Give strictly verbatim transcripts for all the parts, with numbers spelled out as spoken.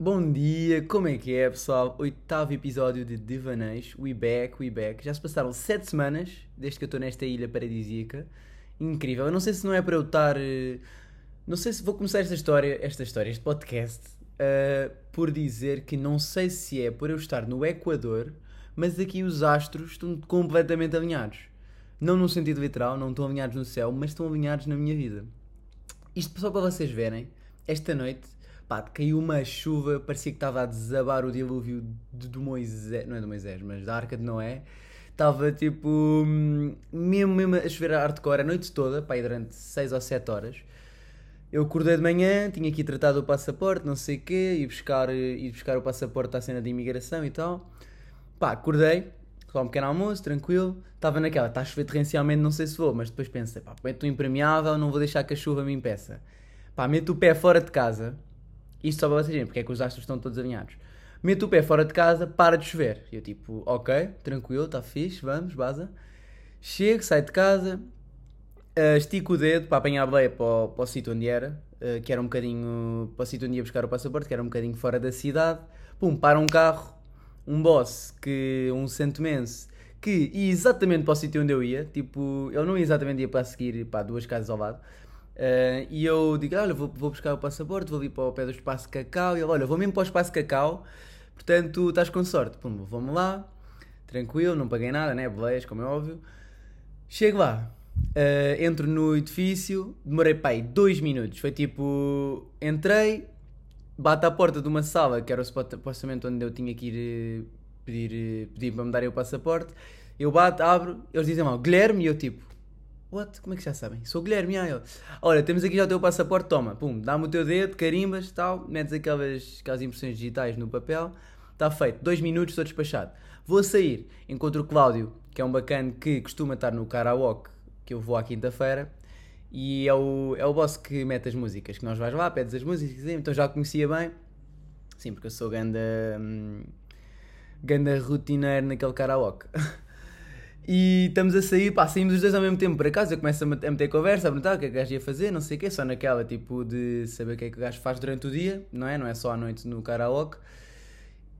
Bom dia, como é que é, pessoal? Oitavo episódio de Divanage, we back, we back. Já se passaram sete semanas desde que eu estou nesta ilha paradisíaca. Incrível, eu não sei se não é para eu estar... Não sei se vou começar esta história, esta história, este podcast, uh, por dizer que não sei se é por eu estar no Equador, mas aqui os astros estão completamente alinhados. Não no sentido literal, não estão alinhados no céu, mas estão alinhados na minha vida. Isto só para vocês verem, esta noite... Pá, caiu uma chuva, parecia que estava a desabar o dilúvio de, de Moisés, não é de Moisés, mas da Arca de Noé. Estava tipo, mesmo, mesmo a chover a hardcore a noite toda, pá, durante seis ou sete horas. Eu acordei de manhã, tinha aqui tratado o passaporte, não sei o quê, ia buscar, ia buscar o passaporte à cena de imigração e tal. Pá, acordei, só um pequeno almoço, tranquilo, estava naquela, está a chover torrencialmente, não sei se vou, mas depois pensei, pá, meto um impermeável, não vou deixar que a chuva me impeça. Pá, meto o pé fora de casa. Isto só para vocês verem, porque é que os astros estão todos alinhados. Meto o pé fora de casa, para de chover. E eu tipo, ok, tranquilo, está fixe, vamos, baza. Chego, saio de casa, uh, estico o dedo para apanhar a boleia para o, para o sítio onde era, uh, que era um bocadinho, para o sítio onde ia buscar o passaporte, que era um bocadinho fora da cidade. Pum, para um carro, um boss, que, um santomense, que ia exatamente para o sítio onde eu ia. Tipo, ele não ia exatamente ia para seguir, pá, duas casas ao lado. Uh, e eu digo, olha, vou, vou buscar o passaporte, vou ali para o pé do Espaço Cacau. E ele, olha, vou mesmo para o Espaço Cacau, portanto, estás com sorte. Pum, vamos lá, tranquilo, não paguei nada, né, boleias, como é óbvio. Chego lá, uh, entro no edifício, demorei, pá, aí dois minutos. Foi tipo, entrei, bato à porta de uma sala, que era o supostamente onde eu tinha que ir pedir, pedir para me darem o passaporte. Eu bato, abro, eles dizem lá, Guilherme, e eu tipo... What? Como é que já sabem? Sou o Guilherme, ah, eu... Olha, temos aqui já o teu passaporte, toma, pum, dá-me o teu dedo, carimbas, tal, metes aquelas, aquelas impressões digitais no papel, está feito, dois minutos, estou despachado. Vou sair, encontro o Cláudio, que é um bacana que costuma estar no karaoke, que eu vou à quinta-feira, e é o, é o boss que mete as músicas, que nós vais lá, pedes as músicas, então já a conhecia bem, sim, porque eu sou ganda, hum, ganda rotineiro naquele karaoke. E estamos a sair, pá, saímos os dois ao mesmo tempo para casa, eu começo a meter conversa, a perguntar o que é que o gajo ia fazer, não sei o quê, só naquela, tipo, de saber o que é que o gajo faz durante o dia, não é? Não é só à noite no karaoke.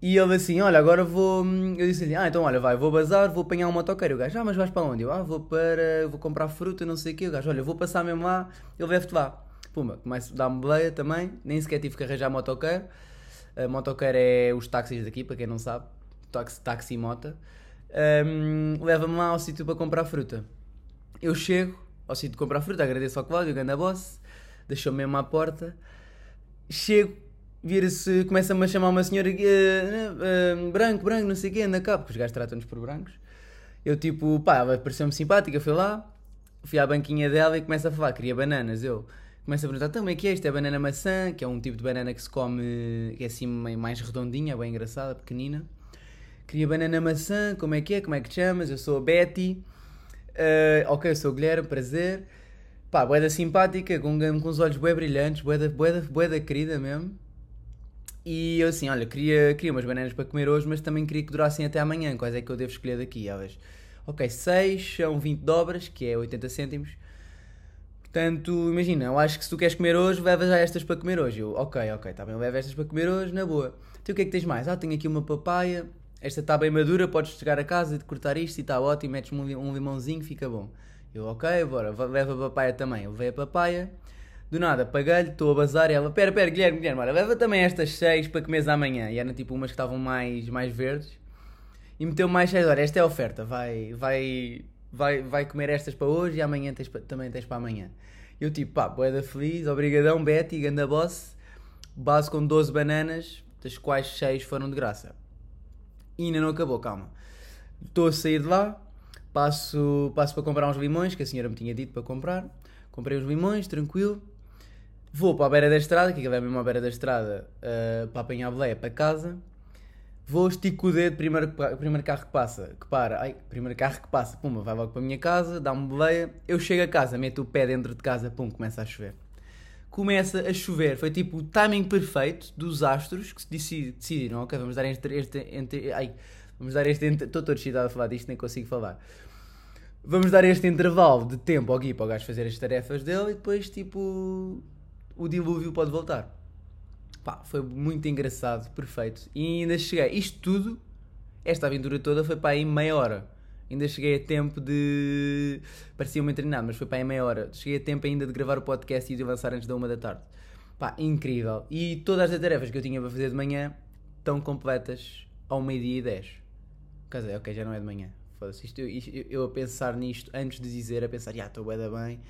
E ele assim, olha, agora vou... Eu disse assim, ah, então olha, vai, vou bazar, vou apanhar um motoqueiro. O gajo, ah, mas vais para onde? Eu, ah, vou para... vou comprar fruta, não sei o quê. O gajo, olha, vou passar mesmo lá, ele leva-te lá. Pumba, começo a dar-me bleia também, nem sequer tive que arranjar motoqueiro. A motoqueiro é os táxis daqui, para quem não sabe, táxi, táxi e mota. Um, leva-me lá ao sítio para comprar fruta. Eu chego ao sítio de comprar fruta, agradeço ao Cláudio, o ganda boss, deixou-me mesmo à porta. Chego, vira-se, começa-me a chamar uma senhora, uh, uh, branco, branco, não sei o quê, anda cá, porque os gajos tratam-nos por brancos. Eu tipo, pá, ela pareceu-me simpática, fui lá, fui à banquinha dela e começo a falar, queria bananas, eu começo a perguntar, como é que é isto? É banana maçã, que é um tipo de banana que se come, que é assim mais redondinha, bem engraçada, pequenina. Queria banana maçã, como é que é, como é que te chamas? Eu sou a Betty, uh, ok, eu sou o Guilherme, prazer. Pá, boeda simpática, com, com os olhos bué brilhantes, boeda, boeda, boeda querida mesmo. E eu assim, olha, queria, queria umas bananas para comer hoje, mas também queria que durassem até amanhã, quais é que eu devo escolher daqui, elas? Ok, seis são vinte dobras, que é oitenta cêntimos. Portanto, imagina, eu acho que se tu queres comer hoje, leva já estas para comer hoje. Eu, ok, ok, tá bem, leva estas para comer hoje, na boa. Então o que é que tens mais? Ah, tenho aqui uma papaya... Esta está bem madura, podes chegar a casa e cortar isto e está ótimo, metes um limãozinho, fica bom. Eu, ok, bora, leva a papaya também. Eu levei a papaya, do nada, paguei-lhe, estou a bazar e ela, pera, pera, Guilherme, Guilherme, olha, leva também estas seis para comeres amanhã. E eram tipo umas que estavam mais, mais verdes. E meteu mais seis, olha, esta é a oferta, vai, vai, vai, vai comer estas para hoje e amanhã tens para, também tens para amanhã. Eu tipo, pá, boeda feliz, obrigadão, Betty, ganda boss, base com doze bananas, das quais seis foram de graça. E ainda não acabou, calma. Estou a sair de lá, passo, passo para comprar uns limões, que a senhora me tinha dito para comprar. Comprei uns limões, tranquilo. Vou para a beira da estrada, que aquilo é mesmo à beira da estrada, uh, para apanhar a boleia, para casa. Vou, estico o dedo, primeiro, primeiro carro que passa, que para. Ai, primeiro carro que passa, pumba, vai logo para a minha casa, dá-me boleia. Eu chego a casa, meto o pé dentro de casa, pum, começa a chover. Começa a chover, foi tipo o timing perfeito dos astros que decidiram, decidi, ok, vamos dar este, este, este ai, vamos dar este, estou todo excitado a falar disto, nem consigo falar, vamos dar este intervalo de tempo ao Gui para o gajo fazer as tarefas dele e depois tipo o dilúvio pode voltar. Pá, foi muito engraçado, perfeito. E ainda cheguei, isto tudo, esta aventura toda foi para aí meia hora. Ainda cheguei a tempo de... Parecia-me treinado, mas foi para aí meia hora. Cheguei a tempo ainda de gravar o podcast e de avançar antes da uma da tarde. Pá, incrível. E todas as tarefas que eu tinha para fazer de manhã estão completas ao meio-dia e dez. Quer dizer, ok, já não é de manhã. Foda-se. Isto, eu, eu, eu a pensar nisto antes de dizer, a pensar, já, estou boeda bem,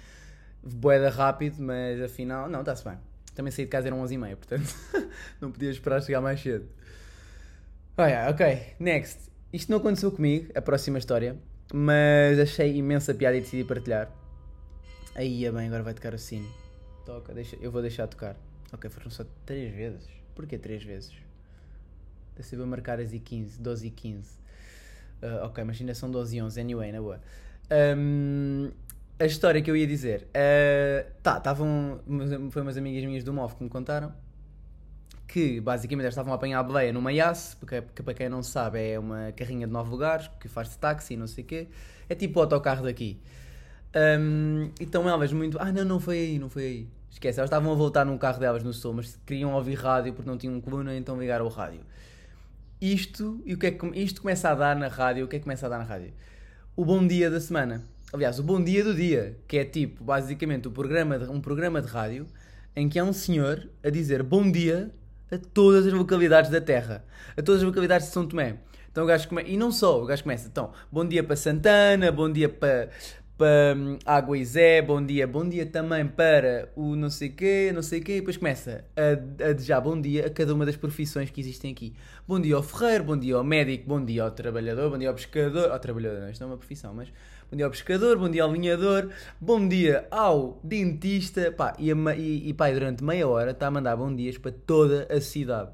boeda rápido, mas afinal, não, está-se bem. Também saí de casa, eram onze e meia, portanto, não podia esperar chegar mais cedo. Oh, yeah, ok, next. Isto não aconteceu comigo, a próxima história, mas achei imensa piada e decidi partilhar. Aí, é bem, agora vai tocar o sino. Toca, deixa, eu vou deixar tocar. Ok, foram só três vezes. Porquê três vezes? Deve ser para marcar as e quinze, doze e quinze. Uh, ok, mas ainda são doze e onze, anyway, na boa. Um, a história que eu ia dizer... Uh, tá, estavam... Foi umas amigas minhas do M O F que me contaram que, basicamente, elas estavam a apanhar a boleia numa Hiace, porque, que, para quem não sabe, é uma carrinha de nove lugares, que faz de táxi e não sei o quê. É tipo o autocarro daqui. Um, então elas muito... Ah, não, não foi aí, não foi aí. Esquece, elas estavam a voltar num carro delas no sul, mas queriam ouvir rádio porque não tinham coluna, então ligaram o rádio. Isto, e o que é que isto começa a dar na rádio? O que é que começa a dar na rádio? O bom dia da semana. Aliás, o bom dia do dia, que é tipo, basicamente, um programa de, um programa de rádio em que há um senhor a dizer bom dia a todas as localidades da Terra, a todas as localidades de São Tomé. Então o gajo começa, e não só, o gajo começa, então, bom dia para Santana, bom dia para, para Água Izé, bom dia, bom dia também para o não sei quê, não sei quê, e depois começa a, a desejar bom dia a cada uma das profissões que existem aqui. Bom dia ao ferreiro, bom dia ao médico, bom dia ao trabalhador, bom dia ao pescador, ao trabalhador, não, isto não é uma profissão, mas... Bom dia ao pescador, bom dia ao alinhador, bom dia ao dentista, pá, e, a, e, e pá, durante meia hora está a mandar bom dias para toda a cidade.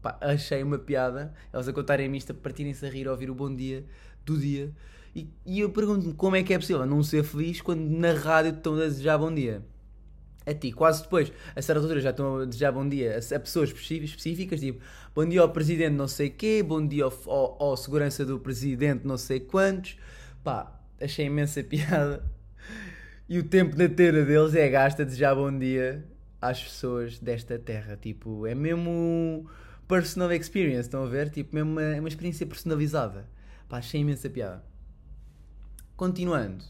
Pá, achei uma piada, elas a contarem-me isto, a partirem-se a rir, a ouvir o bom dia do dia, e, e eu pergunto-me como é que é possível não ser feliz quando na rádio estão a desejar bom dia. A ti, quase depois, a certa altura já estão a desejar bom dia a pessoas específicas, tipo, bom dia ao presidente não sei quê, bom dia ao, ao, ao segurança do presidente não sei quantos, pá. Achei imensa piada. E o tempo da tera deles é gasto a desejar bom dia às pessoas desta terra. Tipo, é mesmo personal experience, estão a ver? Tipo, mesmo uma, uma experiência personalizada. Pá, achei imensa piada. Continuando.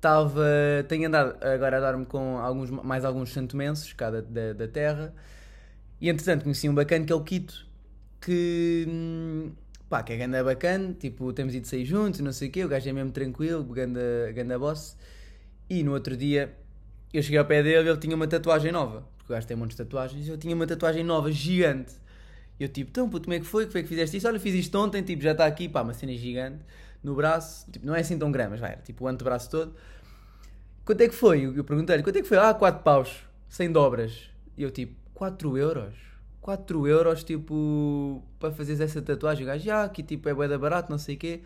Tava, tenho andado agora a dar-me com alguns, mais alguns santomenses, cá da, da, da terra. E, entretanto, conheci um bacana que é o Kito. Que... Hum, pá, que é ganda bacana, tipo, temos ido sair juntos, não sei o quê, o gajo é mesmo tranquilo, ganda, ganda boss. E no outro dia, eu cheguei ao pé dele e ele tinha uma tatuagem nova, porque o gajo tem muitas tatuagens, ele tinha uma tatuagem nova, gigante. E eu tipo, então, puto, como é que foi? Como é que fizeste isso? Olha, fiz isto ontem, tipo, já está aqui, pá, uma cena gigante, no braço, tipo, não é assim tão grande, mas vai, tipo, o antebraço todo. Quanto é que foi? Eu perguntei-lhe, quanto é que foi? Ah, quatro paus, sem dobras. E eu tipo, quatro euros? quatro euros, tipo, para fazeres essa tatuagem. O gajo, já, que tipo, é bué da barato, não sei o quê.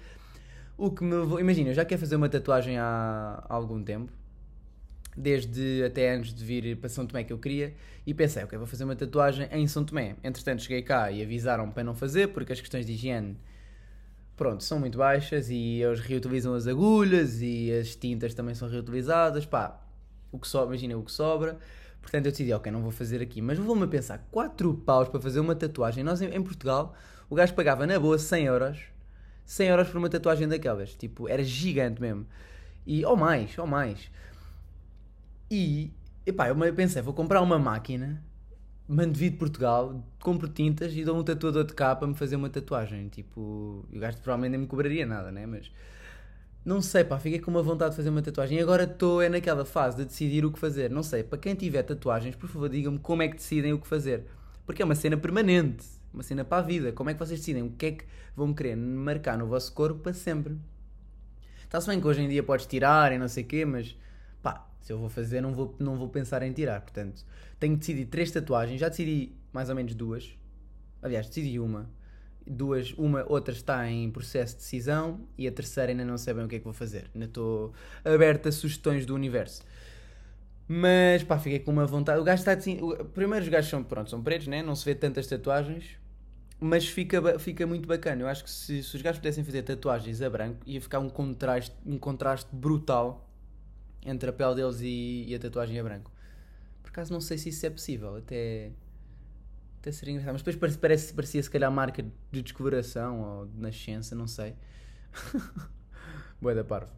O que me... Imagina, eu já quero fazer uma tatuagem há, há algum tempo. Desde até antes de vir para São Tomé que eu queria. E pensei, ok, vou fazer uma tatuagem em São Tomé. Entretanto, cheguei cá e avisaram-me para não fazer, porque as questões de higiene, pronto, são muito baixas. E eles reutilizam as agulhas e as tintas também são reutilizadas. Pá, o que sobra, imagina, o que sobra. Portanto, eu decidi, ok, não vou fazer aqui, mas vou-me a pensar, quatro paus para fazer uma tatuagem. Nós, em, em Portugal, o gajo pagava, na boa, cem euros. cem euros por uma tatuagem daquelas. Tipo, era gigante mesmo. E, ou mais, ou mais. E, epá, eu pensei, vou comprar uma máquina, mando vir de Portugal, compro tintas e dou um tatuador de cá para me fazer uma tatuagem. Tipo, o gajo provavelmente nem me cobraria nada, né? Mas, não sei, pá, fiquei com uma vontade de fazer uma tatuagem e agora estou é naquela fase de decidir o que fazer. Não sei, para quem tiver tatuagens, por favor, digam-me como é que decidem o que fazer. Porque é uma cena permanente, uma cena para a vida. Como é que vocês decidem o que é que vão querer marcar no vosso corpo para sempre? Está-se bem que hoje em dia podes tirar e não sei o quê, mas, pá, se eu vou fazer, não vou, não vou pensar em tirar. Portanto, tenho que decidir três tatuagens. Já decidi mais ou menos duas. Aliás, decidi uma. Duas, uma, outra está em processo de decisão e a terceira ainda não sei bem o que é que vou fazer. Ainda estou aberto a sugestões do universo. Mas, pá, fiquei com uma vontade. O gajo está assim... O, primeiro, os gajos são, pronto, são pretos, né? Não se vê tantas tatuagens, mas fica, fica muito bacana. Eu acho que se, se os gajos pudessem fazer tatuagens a branco, ia ficar um contraste, um contraste brutal entre a pele deles e, e a tatuagem a branco. Por acaso, não sei se isso é possível. Até... até seria engraçado, mas depois parece, parece, parecia se calhar marca de descoloração ou de nascença, não sei. Bué da parvo.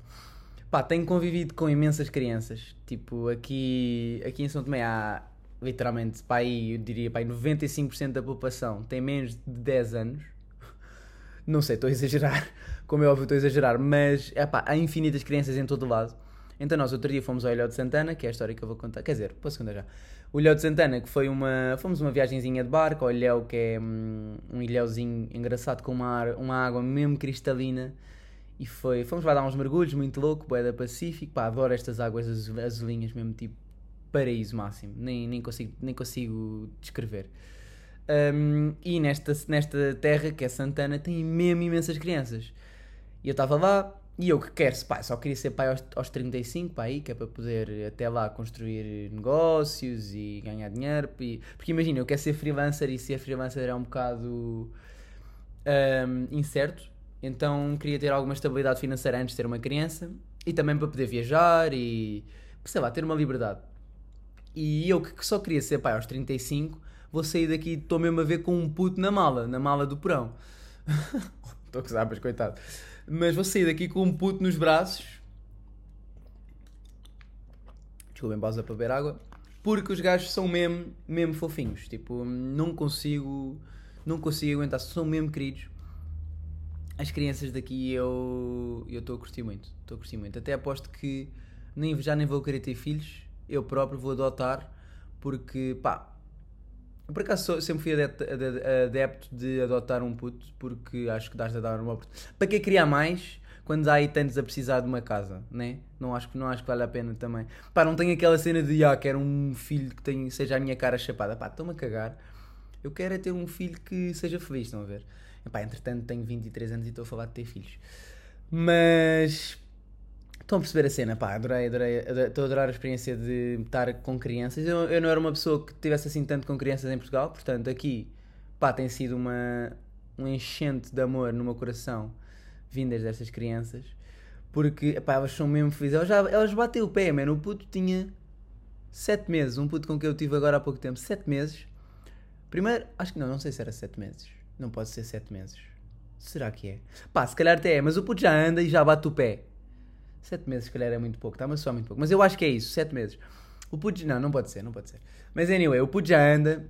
Pá, tenho convivido com imensas crianças, tipo, aqui, aqui em São Tomé há, literalmente, pá, aí, eu diria, pá, aí noventa e cinco por cento da população tem menos de dez anos, não sei, estou a exagerar, como é óbvio estou a exagerar, mas, é pá, há infinitas crianças em todo o lado. Então nós outro dia fomos ao Ilhéu de Santana, que é a história que eu vou contar, quer dizer, para a segunda já. O Ilhéu de Santana, que foi uma, fomos uma viagenzinha de barco ao Ilhéu, que é um, um ilhéuzinho engraçado com uma, uma água mesmo cristalina, e foi, fomos lá dar uns mergulhos, muito louco, bué da Pacífico, pá, adoro estas águas azul, azulinhas, mesmo tipo paraíso máximo, nem, nem, consigo, nem consigo descrever. Um, e nesta, nesta terra, que é Santana, tem mesmo imensas crianças, e eu estava lá, e eu que quero, pá, só queria ser pai aos, aos trinta e cinco, pá, aí, que é para poder até lá construir negócios e ganhar dinheiro. E, porque imagina, eu quero ser freelancer e ser freelancer é um bocado um, incerto. Então queria ter alguma estabilidade financeira antes de ter uma criança. E também para poder viajar e, sei lá, ter uma liberdade. E eu que só queria ser pai aos trinta e cinco, vou sair daqui e estou mesmo a ver com um puto na mala, na mala do porão. Estou a gozar, mas coitado. Mas vou sair daqui com um puto nos braços. Desculpem, pausa para beber água. Porque os gajos são mesmo, mesmo fofinhos. Tipo, não consigo, não consigo aguentar. São mesmo queridos. As crianças daqui eu eu estou a curtir muito. Estou a curtir muito. Até aposto que nem, já nem vou querer ter filhos. Eu próprio vou adotar. Porque, pá... Por acaso sou, sempre fui adepto, adepto de adotar um puto, porque acho que dás de dar uma oportunidade. Para que criar mais quando há aí tantos a precisar de uma casa, né? Não acho, não acho que vale a pena também. Pá, não tenho aquela cena de, ah, quero um filho que tenha, seja a minha cara chapada. Pá, estou-me a cagar. Eu quero é ter um filho que seja feliz, estão a ver? E, pá, entretanto tenho vinte e três anos e estou a falar de ter filhos. Mas... Estão a perceber a cena, pá, adorei, adorei, estou a adorar a experiência de estar com crianças. Eu, eu não era uma pessoa que tivesse assim tanto com crianças em Portugal, portanto aqui, pá, tem sido uma, um enchente de amor no meu coração, vindas destas crianças, porque, pá, elas são mesmo felizes, elas, já, elas batem o pé, mano, o puto tinha sete meses, um puto com que eu tive agora há pouco tempo, sete meses, primeiro, acho que não, não sei se era sete meses, não pode ser sete meses, será que é? Pá, se calhar até é, mas o puto já anda e já bate o pé. Sete meses, se calhar, é muito pouco. Está-me a soar muito pouco. Mas eu acho que é isso. Sete meses. O puto... Não, não pode ser. Não pode ser. Mas, anyway, o puto já anda...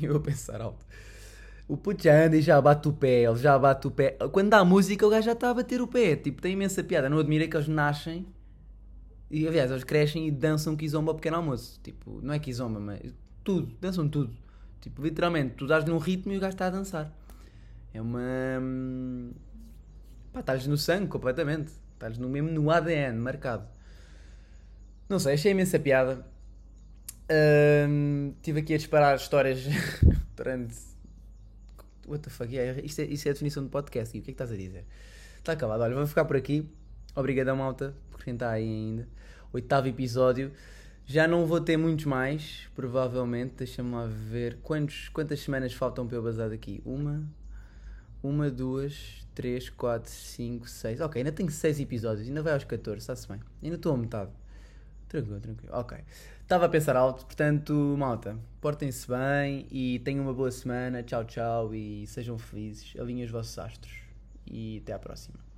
eu vou pensar alto. O puto já anda e já bate o pé. Ele já bate o pé. Quando dá música, o gajo já está a bater o pé. Tipo, tem imensa piada. Não admira que eles nascem... E, aliás, eles crescem e dançam kizomba ao pequeno almoço. Tipo, não é kizomba, mas... Tudo. Dançam tudo. Tipo, literalmente, tu dás-lhe um ritmo e o gajo está a dançar. É uma... Pá, está-lhes no sangue, completamente. Estás no mesmo no A D N marcado. Não sei, achei imensa piada. Uh, estive aqui a disparar histórias durante... What the fuck? Yeah, isto, é, isto é a definição de podcast. E o que é que estás a dizer? Está acabado. Olha, vou ficar por aqui. Obrigadão, malta, por quem está aí ainda. Oitavo episódio. Já não vou ter muitos mais, provavelmente. Deixa-me lá ver quantos, quantas semanas faltam para eu basar daqui. Uma... Uma, duas, três, quatro, cinco, seis... Ok, ainda tenho seis episódios. Ainda vai aos catorze, está-se bem. Ainda estou a metade. Tranquilo, tranquilo. Ok. Estava a pensar alto. Portanto, malta, portem-se bem e tenham uma boa semana. Tchau, tchau e sejam felizes. Alinhem os vossos astros. E até à próxima.